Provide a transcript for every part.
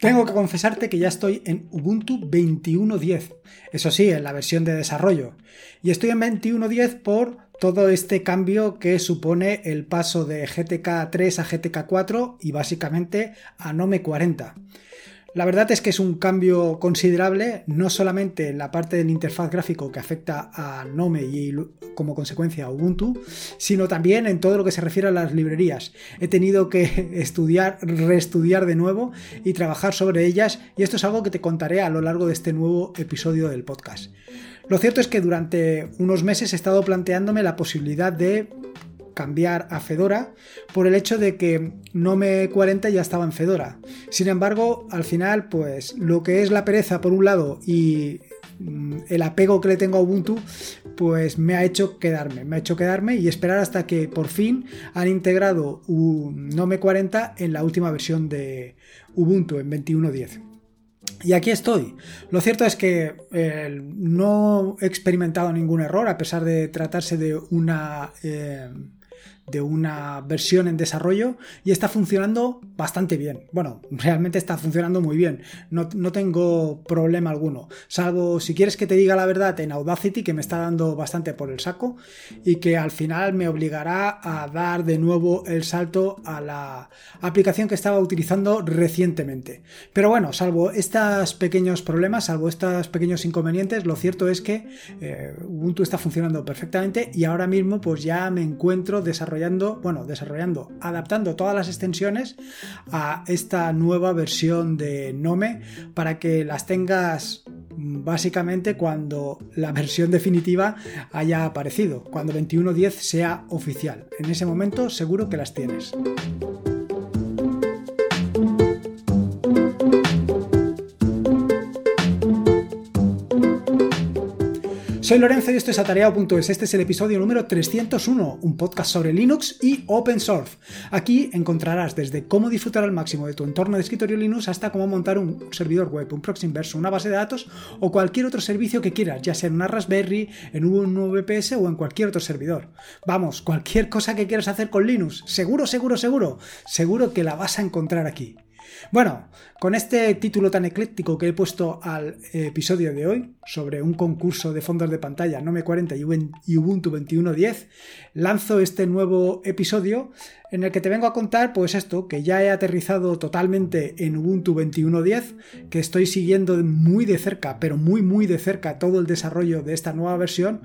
Tengo que confesarte que ya estoy en Ubuntu 21.10, eso sí, en la versión de desarrollo. Y estoy en 21.10 por todo este cambio que supone el paso de GTK 3 a GTK 4 y básicamente a GNOME 40. La verdad es que es un cambio considerable, no solamente en la parte del interfaz gráfico que afecta a GNOME y como consecuencia a Ubuntu, sino también en todo lo que se refiere a las librerías. He tenido que reestudiar de nuevo y trabajar sobre ellas, y esto es algo que te contaré a lo largo de este nuevo episodio del podcast. Lo cierto es que durante unos meses he estado planteándome la posibilidad de cambiar a Fedora por el hecho de que GNOME 40 ya estaba en Fedora. Sin embargo, al final, pues lo que es la pereza por un lado y el apego que le tengo a Ubuntu, pues me ha hecho quedarme y esperar hasta que por fin han integrado GNOME 40 en la última versión de Ubuntu, en 21.10. Y aquí estoy. Lo cierto es que no he experimentado ningún error, a pesar de tratarse de una versión en desarrollo, y está funcionando bastante bien. Bueno, realmente está funcionando muy bien. No tengo problema alguno. Salvo, si quieres que te diga la verdad, en Audacity, que me está dando bastante por el saco y que al final me obligará a dar de nuevo el salto a la aplicación que estaba utilizando recientemente. Pero bueno, salvo estos pequeños problemas, salvo estos pequeños inconvenientes, lo cierto es que Ubuntu está funcionando perfectamente y ahora mismo pues ya me encuentro adaptando todas las extensiones a esta nueva versión de GNOME para que las tengas básicamente cuando la versión definitiva haya aparecido, cuando 21.10 sea oficial. En ese momento seguro que las tienes. Soy Lorenzo y esto es Atareado.es. Este es el episodio número 301, un podcast sobre Linux y Open Source. Aquí encontrarás desde cómo disfrutar al máximo de tu entorno de escritorio Linux hasta cómo montar un servidor web, un proxy inverso, una base de datos o cualquier otro servicio que quieras, ya sea en una Raspberry, en un VPS o en cualquier otro servidor. Vamos, cualquier cosa que quieras hacer con Linux, seguro que la vas a encontrar aquí. Bueno, con este título tan ecléctico que he puesto al episodio de hoy, sobre un concurso de fondos de pantalla GNOME 40 y Ubuntu 21.10, lanzo este nuevo episodio en el que te vengo a contar pues esto, que ya he aterrizado totalmente en Ubuntu 21.10, que estoy siguiendo muy de cerca, pero muy muy de cerca, todo el desarrollo de esta nueva versión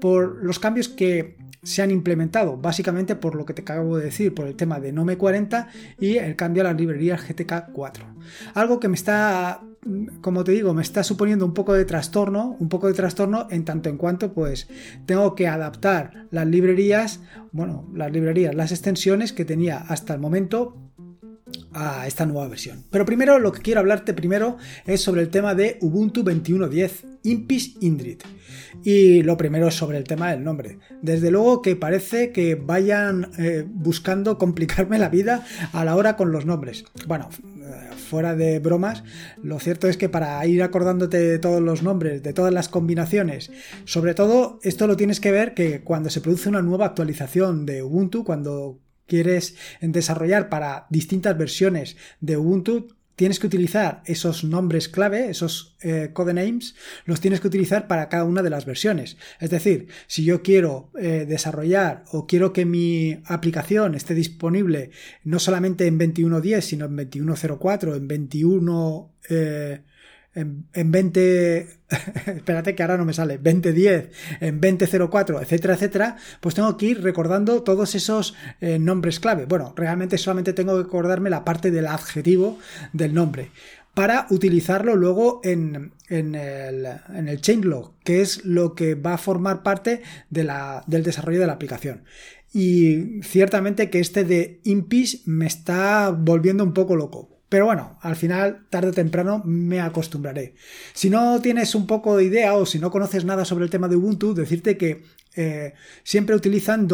por los cambios que se han implementado, básicamente por lo que te acabo de decir, por el tema de GNOME 40 y el cambio a las librerías GTK 4. Algo que me está suponiendo un poco de trastorno en tanto en cuanto pues tengo que adaptar las extensiones que tenía hasta el momento a esta nueva versión. Pero primero, lo que quiero hablarte primero es sobre el tema de Ubuntu 21.10 Impish Indrid. Y lo primero es sobre el tema del nombre. Desde luego que parece que vayan buscando complicarme la vida a la hora con los nombres. Bueno, fuera de bromas, lo cierto es que para ir acordándote de todos los nombres, de todas las combinaciones, sobre todo esto lo tienes que ver que cuando se produce una nueva actualización de Ubuntu, cuando quieres desarrollar para distintas versiones de Ubuntu, tienes que utilizar esos nombres clave, esos codenames, los tienes que utilizar para cada una de las versiones. Es decir, si yo quiero desarrollar o quiero que mi aplicación esté disponible no solamente en 21.10, sino en 21.04, en 21... en 20, espérate que ahora no me sale, 2010, en 2004, etcétera, etcétera, pues tengo que ir recordando todos esos nombres clave. Bueno, realmente solamente tengo que acordarme la parte del adjetivo del nombre para utilizarlo luego en el changelog, que es lo que va a formar parte del desarrollo de la aplicación. Y ciertamente que este de Impish me está volviendo un poco loco. Pero bueno, al final, tarde o temprano, me acostumbraré. Si no tienes un poco de idea o si no conoces nada sobre el tema de Ubuntu, decirte que siempre utilizan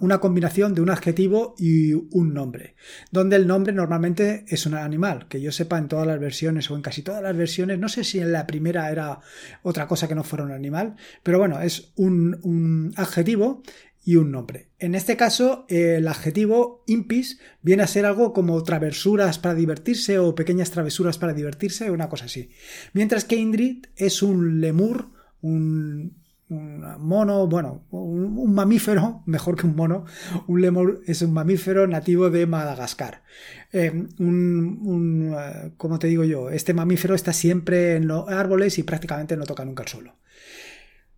una combinación de un adjetivo y un nombre, donde el nombre normalmente es un animal, que yo sepa en todas las versiones o en casi todas las versiones, no sé si en la primera era otra cosa que no fuera un animal, pero bueno, es un adjetivo y un nombre. En este caso, el adjetivo impis viene a ser algo como travesuras para divertirse o pequeñas travesuras para divertirse, una cosa así. Mientras que Indrid es un lemur, un mono, bueno, un mamífero, mejor que un mono. Un lemur es un mamífero nativo de Madagascar. ¿Cómo te digo yo? Este mamífero está siempre en los árboles y prácticamente no toca nunca el suelo.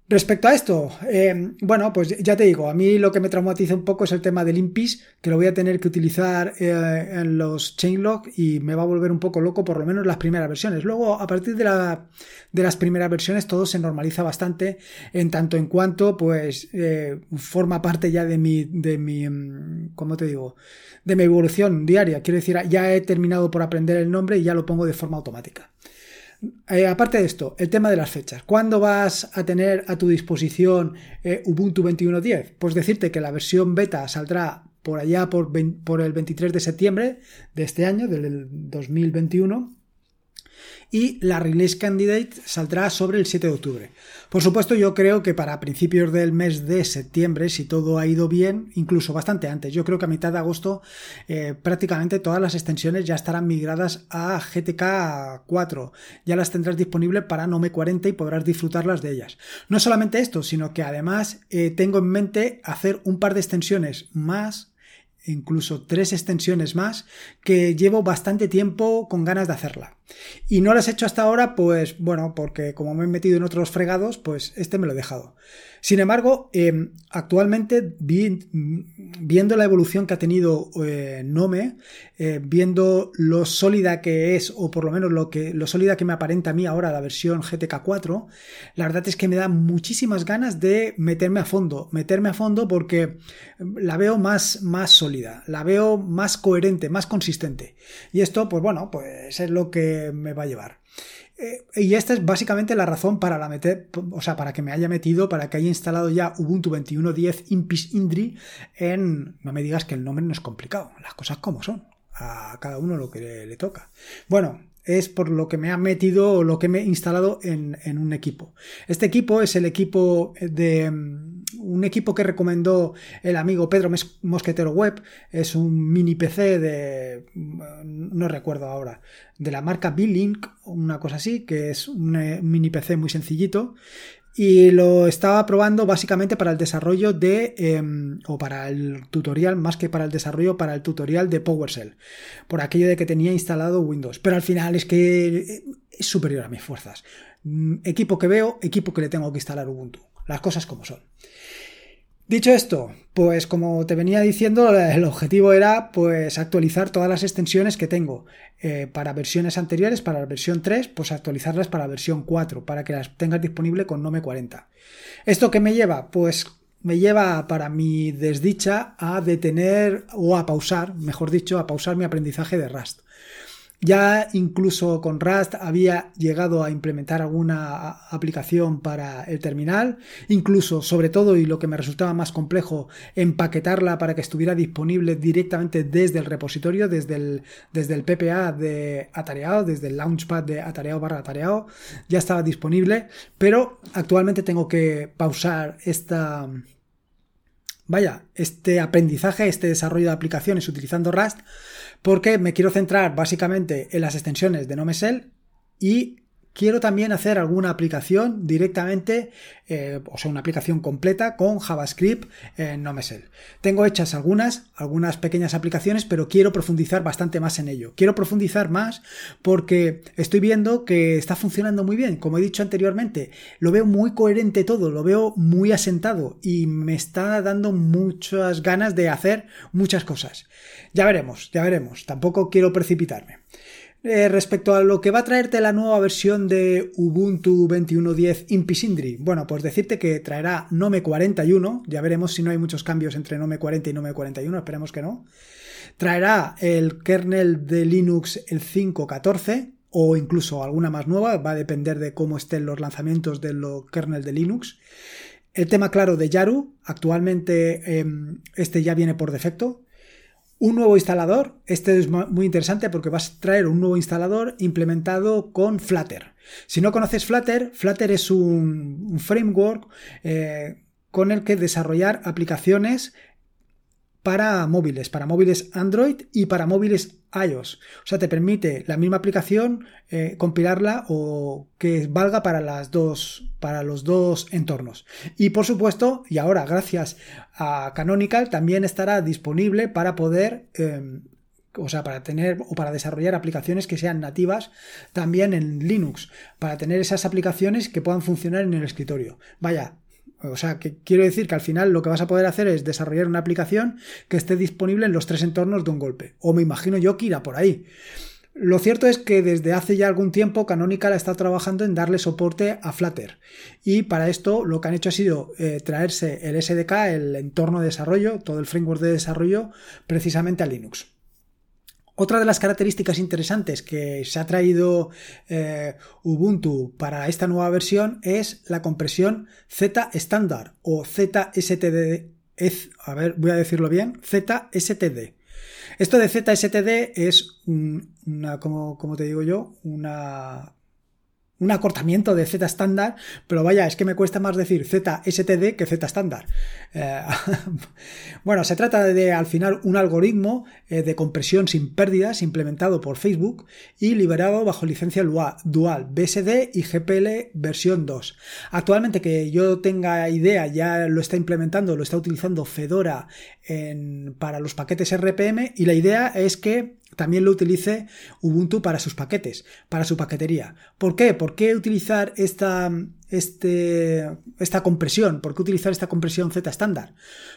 Respecto a esto, bueno, pues ya te digo, a mí lo que me traumatiza un poco es el tema del impis, que lo voy a tener que utilizar en los changelog y me va a volver un poco loco, por lo menos las primeras versiones. Luego, a partir de las primeras versiones, todo se normaliza bastante, en tanto en cuanto, pues, forma parte ya de mi, ¿cómo te digo?, de mi evolución diaria. Quiero decir, ya he terminado por aprender el nombre y ya lo pongo de forma automática. Aparte de esto, el tema de las fechas. ¿Cuándo vas a tener a tu disposición Ubuntu 21.10? Pues decirte que la versión beta saldrá por allá por el 23 de septiembre de este año, del 2021, y la Release Candidate saldrá sobre el 7 de octubre. Por supuesto, yo creo que para principios del mes de septiembre, si todo ha ido bien, incluso bastante antes, yo creo que a mitad de agosto prácticamente todas las extensiones ya estarán migradas a GTK 4. Ya las tendrás disponible para GNOME 40 y podrás disfrutarlas de ellas. No solamente esto, sino que además tengo en mente hacer un par de extensiones más, incluso 3 extensiones más, que llevo bastante tiempo con ganas de hacerla. Y no las he hecho hasta ahora, pues bueno, porque como me he metido en otros fregados, pues me lo he dejado. Sin embargo, actualmente, viendo la evolución que ha tenido GNOME, viendo lo sólida que es, o por lo menos lo sólida que me aparenta a mí ahora la versión GTK4, la verdad es que me da muchísimas ganas de meterme a fondo porque la veo más sólida, la veo más coherente, más consistente. Y esto, pues bueno, pues es lo que me va a llevar. Y esta es básicamente la razón para que me haya metido, para que haya instalado ya Ubuntu 21.10 Impis Indri en... No me digas que el nombre no es complicado, las cosas como son, a cada uno lo que le toca. Bueno, es por lo que me ha metido o lo que me he instalado en un equipo. Este equipo es el equipo un equipo que recomendó el amigo Pedro Mosquetero Web. Es un mini PC no recuerdo ahora, de la marca B-Link, una cosa así, que es un mini PC muy sencillito, y lo estaba probando básicamente para el desarrollo para el tutorial de PowerShell, por aquello de que tenía instalado Windows, pero al final es que es superior a mis fuerzas. Equipo que veo, equipo que le tengo que instalar Ubuntu, las cosas como son. Dicho esto, pues como te venía diciendo, el objetivo era pues actualizar todas las extensiones que tengo para versiones anteriores, para la versión 3, pues actualizarlas para la versión 4, para que las tengas disponible con GNOME 40. ¿Esto qué me lleva? Pues me lleva, para mi desdicha, a detener o a pausar, mejor dicho, a pausar mi aprendizaje de Rust. Ya incluso con Rust había llegado a implementar alguna aplicación para el terminal, incluso, sobre todo, y lo que me resultaba más complejo, empaquetarla para que estuviera disponible directamente desde el repositorio, desde el PPA de Atareado, desde el Launchpad de Atareado/Atareado, ya estaba disponible, pero actualmente tengo que pausar este aprendizaje, este desarrollo de aplicaciones utilizando Rust, porque me quiero centrar básicamente en las extensiones de GNOME Shell y quiero también hacer alguna aplicación directamente, una aplicación completa con JavaScript en GNOME Shell. Tengo hechas algunas pequeñas aplicaciones, pero quiero profundizar bastante más en ello. Quiero profundizar más porque estoy viendo que está funcionando muy bien. Como he dicho anteriormente, lo veo muy coherente todo, lo veo muy asentado y me está dando muchas ganas de hacer muchas cosas. Ya veremos. Tampoco quiero precipitarme. Respecto a lo que va a traerte la nueva versión de Ubuntu 21.10 Impis Indri, bueno, pues decirte que traerá GNOME 41, ya veremos si no hay muchos cambios entre GNOME 40 y GNOME 41, esperemos que no. Traerá el kernel de Linux, el 5.14, o incluso alguna más nueva, va a depender de cómo estén los lanzamientos de los kernel de Linux. El tema claro de Yaru, actualmente este ya viene por defecto. Un nuevo instalador, este es muy interesante porque vas a traer un nuevo instalador implementado con Flutter. Si no conoces Flutter es un framework con el que desarrollar aplicaciones para móviles Android y para móviles iOS. O sea, te permite la misma aplicación compilarla o que valga para los dos entornos. Y por supuesto, y ahora gracias a Canonical, también estará disponible para poder, para tener o para desarrollar aplicaciones que sean nativas también en Linux, para tener esas aplicaciones que puedan funcionar en el escritorio. Vaya. O sea, que quiero decir que al final lo que vas a poder hacer es desarrollar una aplicación que esté disponible en los tres entornos de un golpe. O me imagino yo que irá por ahí. Lo cierto es que desde hace ya algún tiempo Canonical está trabajando en darle soporte a Flutter. Y para esto lo que han hecho ha sido traerse el SDK, el entorno de desarrollo, todo el framework de desarrollo, precisamente a Linux. Otra de las características interesantes que se ha traído Ubuntu para esta nueva versión es la compresión Z-Standard o ZSTD. ZSTD. Esto de ZSTD es un acortamiento de Z estándar, pero vaya, es que me cuesta más decir ZSTD que Z estándar. Bueno, se trata de al final un algoritmo de compresión sin pérdidas implementado por Facebook y liberado bajo licencia dual BSD y GPL versión 2. Actualmente, que yo tenga idea, ya lo está implementando, lo está utilizando Fedora para los paquetes RPM, y la idea es que también lo utilice Ubuntu para sus paquetes, para su paquetería. ¿Por qué? ¿Por qué utilizar esta compresión? ¿Por qué utilizar esta compresión Z estándar?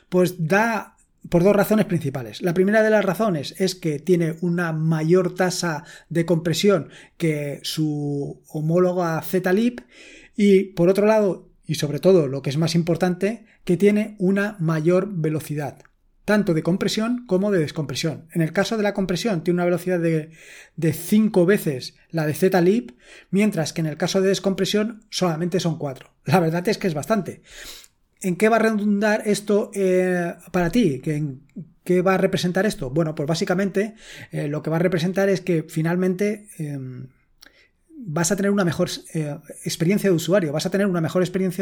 Pues da por dos razones principales. La primera de las razones es que tiene una mayor tasa de compresión que su homóloga ZLib, y por otro lado, y sobre todo lo que es más importante, que tiene una mayor velocidad, tanto de compresión como de descompresión. En el caso de la compresión tiene una velocidad de 5 veces la de ZLib, mientras que en el caso de descompresión solamente son 4. La verdad es que es bastante. ¿En qué va a redundar esto para ti? ¿Qué va a representar esto? Bueno, pues básicamente lo que va a representar es que finalmente vas a tener una mejor experiencia de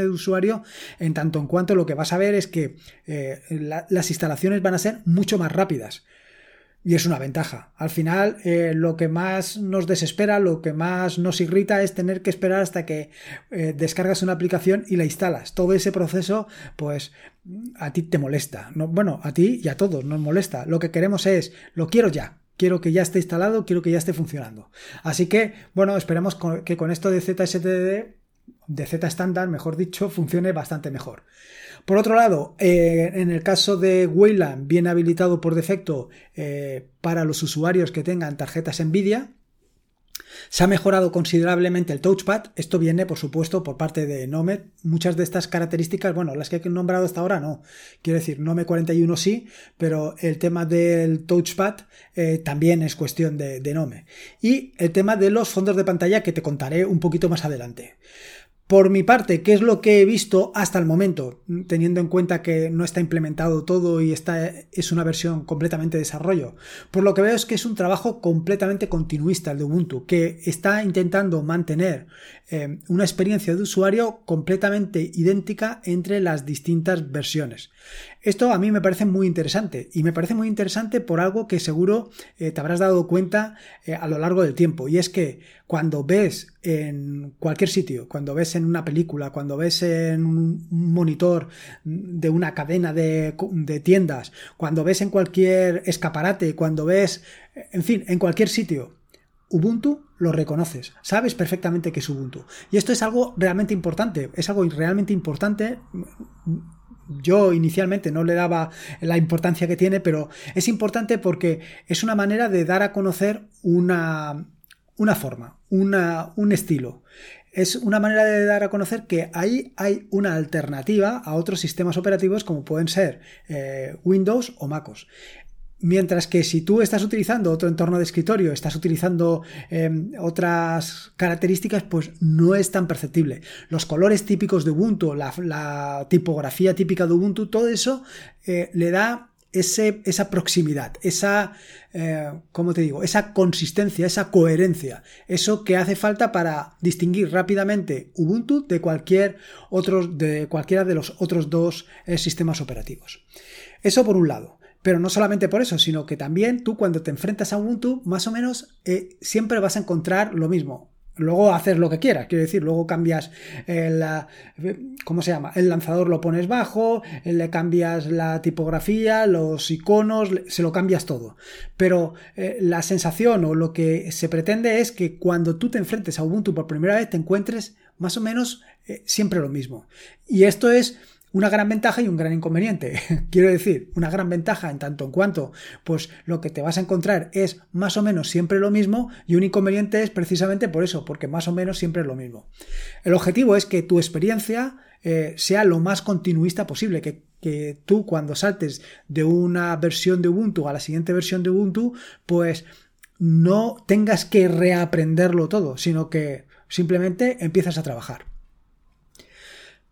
usuario, en tanto en cuanto lo que vas a ver es que las instalaciones van a ser mucho más rápidas, y es una ventaja. Al final lo que más nos desespera, lo que más nos irrita es tener que esperar hasta que descargas una aplicación y la instalas. Todo ese proceso, pues a ti te molesta. No, bueno, a ti y a todos nos molesta. Lo que queremos es, lo quiero ya. Quiero que ya esté instalado, quiero que ya esté funcionando. Así que, bueno, esperemos que con esto de ZSTD, de Z estándar, mejor dicho, funcione bastante mejor. Por otro lado, en el caso de Wayland, viene habilitado por defecto para los usuarios que tengan tarjetas NVIDIA. Se ha mejorado considerablemente el touchpad. Esto viene, por supuesto, por parte de Gnome. Muchas de estas características, bueno, las que he nombrado hasta ahora no. Quiero decir, Gnome 41 sí, pero el tema del touchpad también es cuestión de Gnome. Y el tema de los fondos de pantalla, que te contaré un poquito más adelante. Por mi parte, ¿qué es lo que he visto hasta el momento? Teniendo en cuenta que no está implementado todo y es una versión completamente de desarrollo. Por lo que veo es que es un trabajo completamente continuista el de Ubuntu, que está intentando mantener una experiencia de usuario completamente idéntica entre las distintas versiones. Esto a mí me parece muy interesante, y me parece muy interesante por algo que seguro te habrás dado cuenta a lo largo del tiempo, y es que cuando ves en cualquier sitio, cuando ves en una película, cuando ves en un monitor de una cadena de tiendas, cuando ves en cualquier escaparate, cuando ves, en fin, en cualquier sitio, Ubuntu lo reconoces, sabes perfectamente que es Ubuntu. Y esto es algo realmente importante, Yo inicialmente no le daba la importancia que tiene, pero es importante porque es una manera de dar a conocer una forma, un estilo. Es una manera de dar a conocer que ahí hay una alternativa a otros sistemas operativos como pueden ser Windows o MacOS. Mientras que si tú estás utilizando otro entorno de escritorio, estás utilizando otras características, pues no es tan perceptible. Los colores típicos de Ubuntu, la tipografía típica de Ubuntu, todo eso le da esa proximidad, esa consistencia, esa coherencia, eso que hace falta para distinguir rápidamente Ubuntu de cualquiera de los otros dos sistemas operativos. Eso por un lado. Pero no solamente por eso, sino que también tú cuando te enfrentas a Ubuntu, más o menos siempre vas a encontrar lo mismo. Luego haces lo que quieras, quiero decir, luego cambias el lanzador lo pones bajo, le cambias la tipografía, los iconos, se lo cambias todo. Pero la sensación o lo que se pretende es que cuando tú te enfrentes a Ubuntu por primera vez te encuentres más o menos siempre lo mismo. Y esto es una gran ventaja y un gran inconveniente. Quiero decir, una gran ventaja en tanto en cuanto, pues lo que te vas a encontrar es más o menos siempre lo mismo, y un inconveniente es precisamente por eso, porque más o menos siempre es lo mismo. El objetivo es que tu experiencia sea lo más continuista posible, que tú cuando saltes de una versión de Ubuntu a la siguiente versión de Ubuntu, pues no tengas que reaprenderlo todo, sino que simplemente empiezas a trabajar.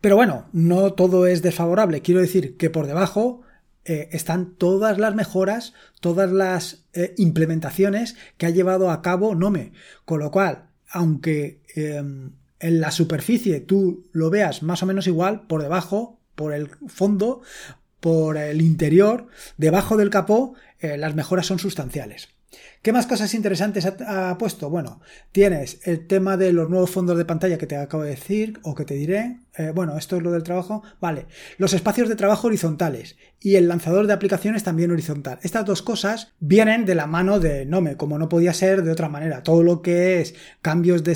Pero bueno, no todo es desfavorable. Quiero decir que por debajo están todas las mejoras, todas las implementaciones que ha llevado a cabo GNOME. Con lo cual, aunque en la superficie tú lo veas más o menos igual, por debajo, por el fondo, por el interior, debajo del capó, las mejoras son sustanciales. ¿Qué más cosas interesantes ha puesto? Bueno, tienes el tema de los nuevos fondos de pantalla que te acabo de decir o que te diré. Esto es lo del trabajo. Vale, los espacios de trabajo horizontales y el lanzador de aplicaciones también horizontal. Estas dos cosas vienen de la mano de GNOME, como no podía ser de otra manera. Todo lo que es cambios de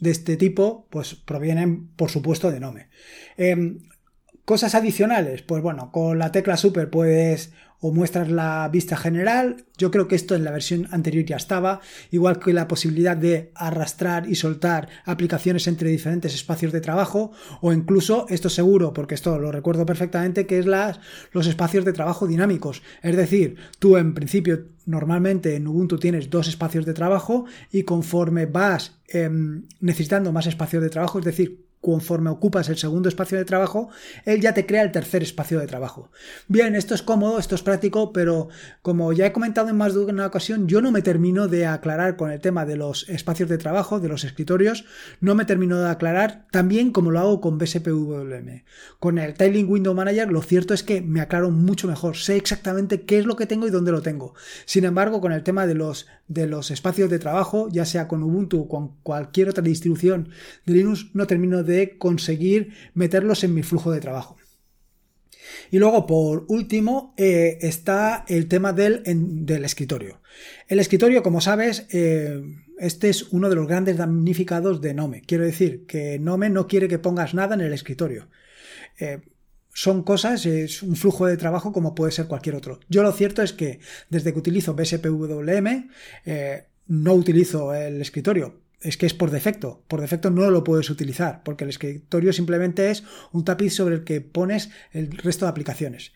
este tipo, pues provienen, por supuesto, de GNOME. Cosas adicionales, pues bueno, con la tecla super puedes o muestras la vista general. Yo creo que esto en la versión anterior ya estaba, igual que la posibilidad de arrastrar y soltar aplicaciones entre diferentes espacios de trabajo, o incluso, esto seguro, porque esto lo recuerdo perfectamente, que es los espacios de trabajo dinámicos. Es decir, tú en principio normalmente en Ubuntu tienes 2 espacios de trabajo y conforme vas necesitando más espacios de trabajo, es decir, conforme ocupas el segundo espacio de trabajo, él ya te crea el tercer espacio de trabajo. Bien, esto es cómodo, esto es práctico, pero como ya he comentado en más de una ocasión, yo no me termino de aclarar con el tema de los espacios de trabajo, de los escritorios, no me termino de aclarar también como lo hago con BSPWM. Con el Tiling Window Manager lo cierto es que me aclaro mucho mejor, sé exactamente qué es lo que tengo y dónde lo tengo. Sin embargo, con el tema de los espacios de trabajo, ya sea con Ubuntu o con cualquier otra distribución de Linux, no termino de conseguir meterlos en mi flujo de trabajo. Y luego, por último, está el tema del escritorio. El escritorio, como sabes, este es uno de los grandes damnificados de GNOME. Quiero decir que GNOME no quiere que pongas nada en el escritorio. Son cosas, es un flujo de trabajo como puede ser cualquier otro. Yo lo cierto es que desde que utilizo BSPWM no utilizo el escritorio. Es que es por defecto no lo puedes utilizar, porque el escritorio simplemente es un tapiz sobre el que pones el resto de aplicaciones.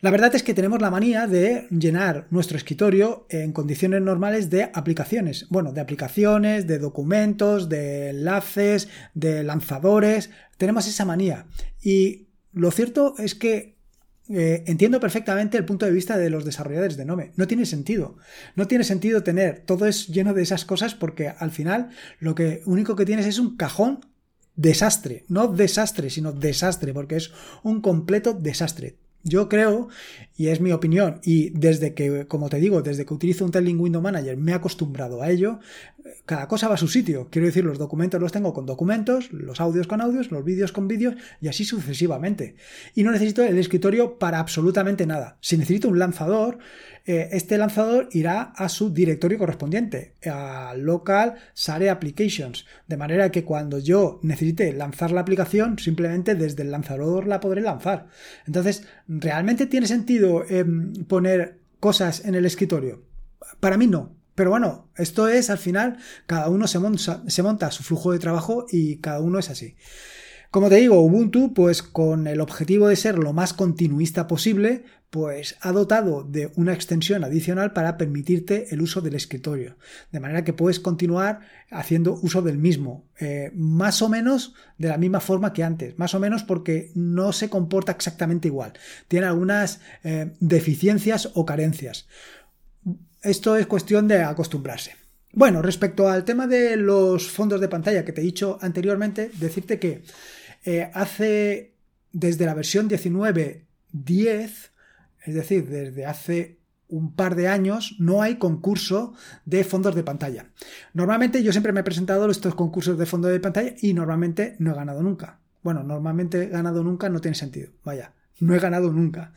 La verdad es que tenemos la manía de llenar nuestro escritorio en condiciones normales de aplicaciones. Bueno, de aplicaciones, de documentos, de enlaces, de lanzadores. Tenemos esa manía. Y lo cierto es que entiendo perfectamente el punto de vista de los desarrolladores de GNOME. No tiene sentido. No tiene sentido tener todo es lleno de esas cosas, porque al final lo que único que tienes es un cajón desastre. No desastre, sino desastre, porque es un completo desastre. Yo creo, y es mi opinión, y desde que utilizo un Tiling Window Manager me he acostumbrado a ello, cada cosa va a su sitio. Quiero decir, los documentos los tengo con documentos, los audios con audios, los vídeos con vídeos, y así sucesivamente. Y no necesito el escritorio para absolutamente nada. Si necesito un lanzador, este lanzador irá a su directorio correspondiente, a local share applications, de manera que cuando yo necesite lanzar la aplicación, simplemente desde el lanzador la podré lanzar. Entonces, ¿realmente tiene sentido poner cosas en el escritorio? Para mí no. Pero bueno, esto es al final, cada uno se monta su flujo de trabajo y cada uno es así. Como te digo, Ubuntu, pues con el objetivo de ser lo más continuista posible, pues ha dotado de una extensión adicional para permitirte el uso del escritorio, de manera que puedes continuar haciendo uso del mismo, más o menos de la misma forma que antes, más o menos porque no se comporta exactamente igual, tiene algunas deficiencias o carencias. Esto es cuestión de acostumbrarse. Bueno, respecto al tema de los fondos de pantalla que te he dicho anteriormente, decirte que desde la versión 19.10, es decir, desde hace un par de años no hay concurso de fondos de pantalla. Normalmente yo siempre me he presentado estos concursos de fondos de pantalla y normalmente no he ganado nunca. Bueno, normalmente he ganado nunca no tiene sentido, vaya, no he ganado nunca.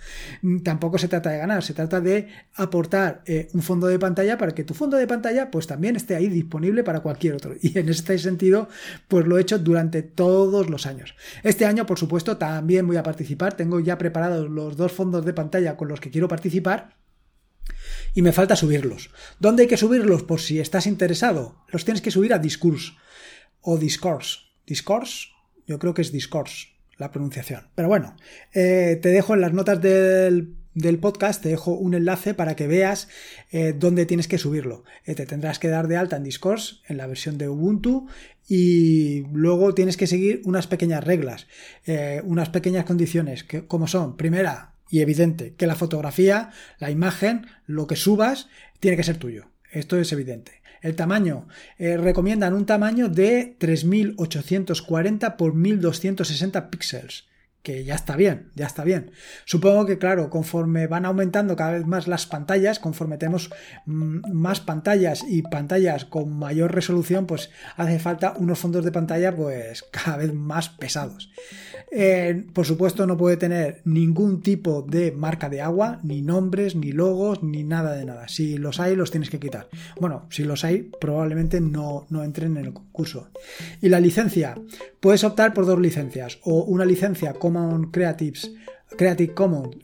Tampoco se trata de ganar, se trata de aportar un fondo de pantalla para que tu fondo de pantalla pues también esté ahí disponible para cualquier otro. Y en este sentido pues lo he hecho durante todos los años. Este año, por supuesto, también voy a participar. Tengo ya preparados los dos fondos de pantalla con los que quiero participar y me falta subirlos. ¿Dónde hay que subirlos? Por si estás interesado, los tienes que subir a Discourse o Discourse. Discourse, yo creo que es Discourse la pronunciación. Pero bueno, te dejo en las notas del podcast, te dejo un enlace para que veas dónde tienes que subirlo. Te tendrás que dar de alta en Discourse, en la versión de Ubuntu, y luego tienes que seguir unas pequeñas reglas, unas pequeñas condiciones, que como son, primera y evidente, que la fotografía, la imagen, lo que subas, tiene que ser tuyo. Esto es evidente. El tamaño. Recomiendan un tamaño de 3840 por 1260 píxeles, que ya está bien, ya está bien. Supongo que, claro, conforme van aumentando cada vez más las pantallas, conforme tenemos más pantallas y pantallas con mayor resolución, pues hace falta unos fondos de pantalla pues cada vez más pesados. Por supuesto, no puede tener ningún tipo de marca de agua, ni nombres, ni logos, ni nada de nada. Si los hay, los tienes que quitar. Bueno, si los hay, probablemente no entren en el concurso. Y la licencia. Puedes optar por dos licencias, o una licencia Creative Commons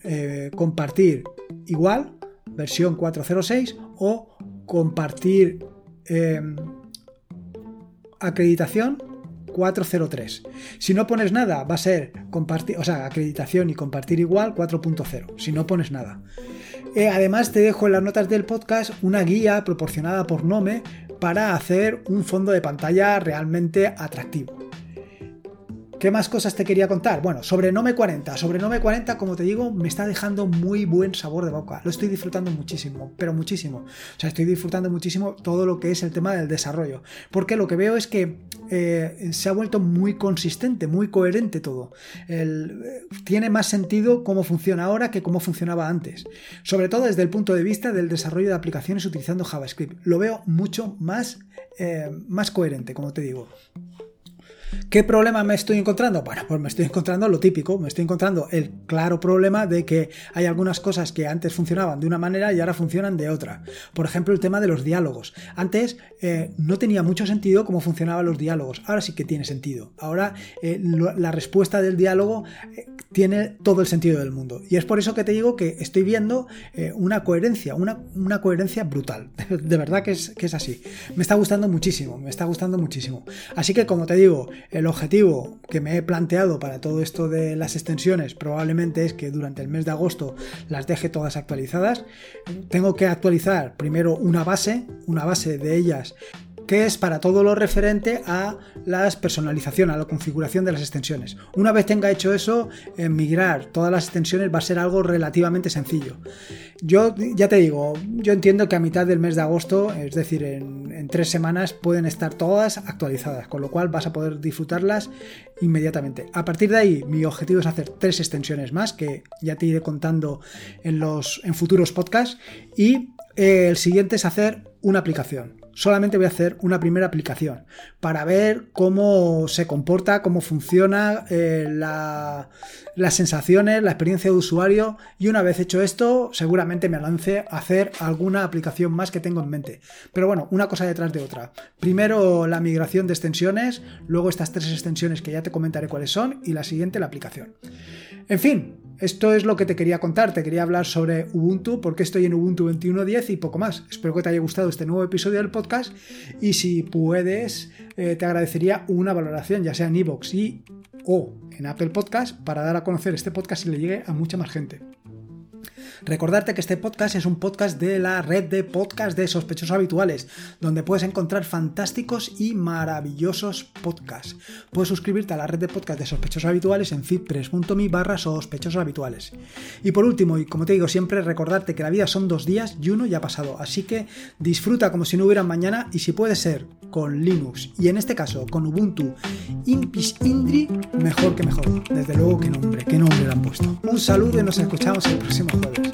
compartir igual, versión 4.06, o compartir acreditación 4.03. Si no pones nada, va a ser compartir, o sea, acreditación y compartir igual 4.0. Si no pones nada. Además, te dejo en las notas del podcast una guía proporcionada por Gnome para hacer un fondo de pantalla realmente atractivo. ¿Qué más cosas te quería contar? Bueno, sobre GNOME 40. Sobre GNOME 40, como te digo, me está dejando muy buen sabor de boca. Lo estoy disfrutando muchísimo, pero muchísimo. O sea, estoy disfrutando muchísimo todo lo que es el tema del desarrollo. Porque lo que veo es que se ha vuelto muy consistente, muy coherente todo. Tiene más sentido cómo funciona ahora que cómo funcionaba antes. Sobre todo desde el punto de vista del desarrollo de aplicaciones utilizando JavaScript. Lo veo mucho más coherente, como te digo. ¿Qué problema me estoy encontrando? Bueno, pues me estoy encontrando lo típico, me estoy encontrando el claro problema de que hay algunas cosas que antes funcionaban de una manera y ahora funcionan de otra. Por ejemplo, el tema de los diálogos. Antes no tenía mucho sentido cómo funcionaban los diálogos, ahora sí que tiene sentido. Ahora la respuesta del diálogo tiene todo el sentido del mundo. Y es por eso que te digo que estoy viendo una coherencia, una coherencia brutal. De verdad que es así. Me está gustando muchísimo, me está gustando muchísimo. Así que, como te digo, el objetivo que me he planteado para todo esto de las extensiones probablemente es que durante el mes de agosto las deje todas actualizadas. Tengo que actualizar primero una base de ellas que es para todo lo referente a la personalización, a la configuración de las extensiones. Una vez tenga hecho eso, migrar todas las extensiones va a ser algo relativamente sencillo. Yo ya te digo, yo entiendo que a mitad del mes de agosto, es decir, en 3 semanas, pueden estar todas actualizadas, con lo cual vas a poder disfrutarlas inmediatamente. A partir de ahí, mi objetivo es hacer 3 extensiones más, que ya te iré contando en futuros podcasts, y el siguiente es hacer una aplicación. Solamente voy a hacer una primera aplicación para ver cómo se comporta, cómo funciona, las sensaciones, la experiencia de usuario, y una vez hecho esto seguramente me lance a hacer alguna aplicación más que tengo en mente. Pero bueno, una cosa detrás de otra. Primero la migración de extensiones, luego estas 3 extensiones que ya te comentaré cuáles son, y la siguiente la aplicación. En fin, Esto es lo que te quería contar, te quería hablar sobre Ubuntu, porque estoy en Ubuntu 21.10 y poco más. Espero que te haya gustado este nuevo episodio del podcast y si puedes, te agradecería una valoración, ya sea en iVoox y o en Apple Podcast, para dar a conocer este podcast y le llegue a mucha más gente. Recordarte que este podcast es un podcast de la red de podcasts de sospechosos habituales, donde puedes encontrar fantásticos y maravillosos podcasts. Puedes suscribirte a la red de podcasts de sospechosos habituales en feedpress.me/sospechosos habituales. Y por último, y como te digo siempre, recordarte que la vida son 2 días y uno ya ha pasado, así que disfruta como si no hubiera mañana y si puede ser con Linux y en este caso con Ubuntu Impis Indri, mejor que mejor. Desde luego, qué nombre le han puesto. Un saludo y nos escuchamos el próximo jueves.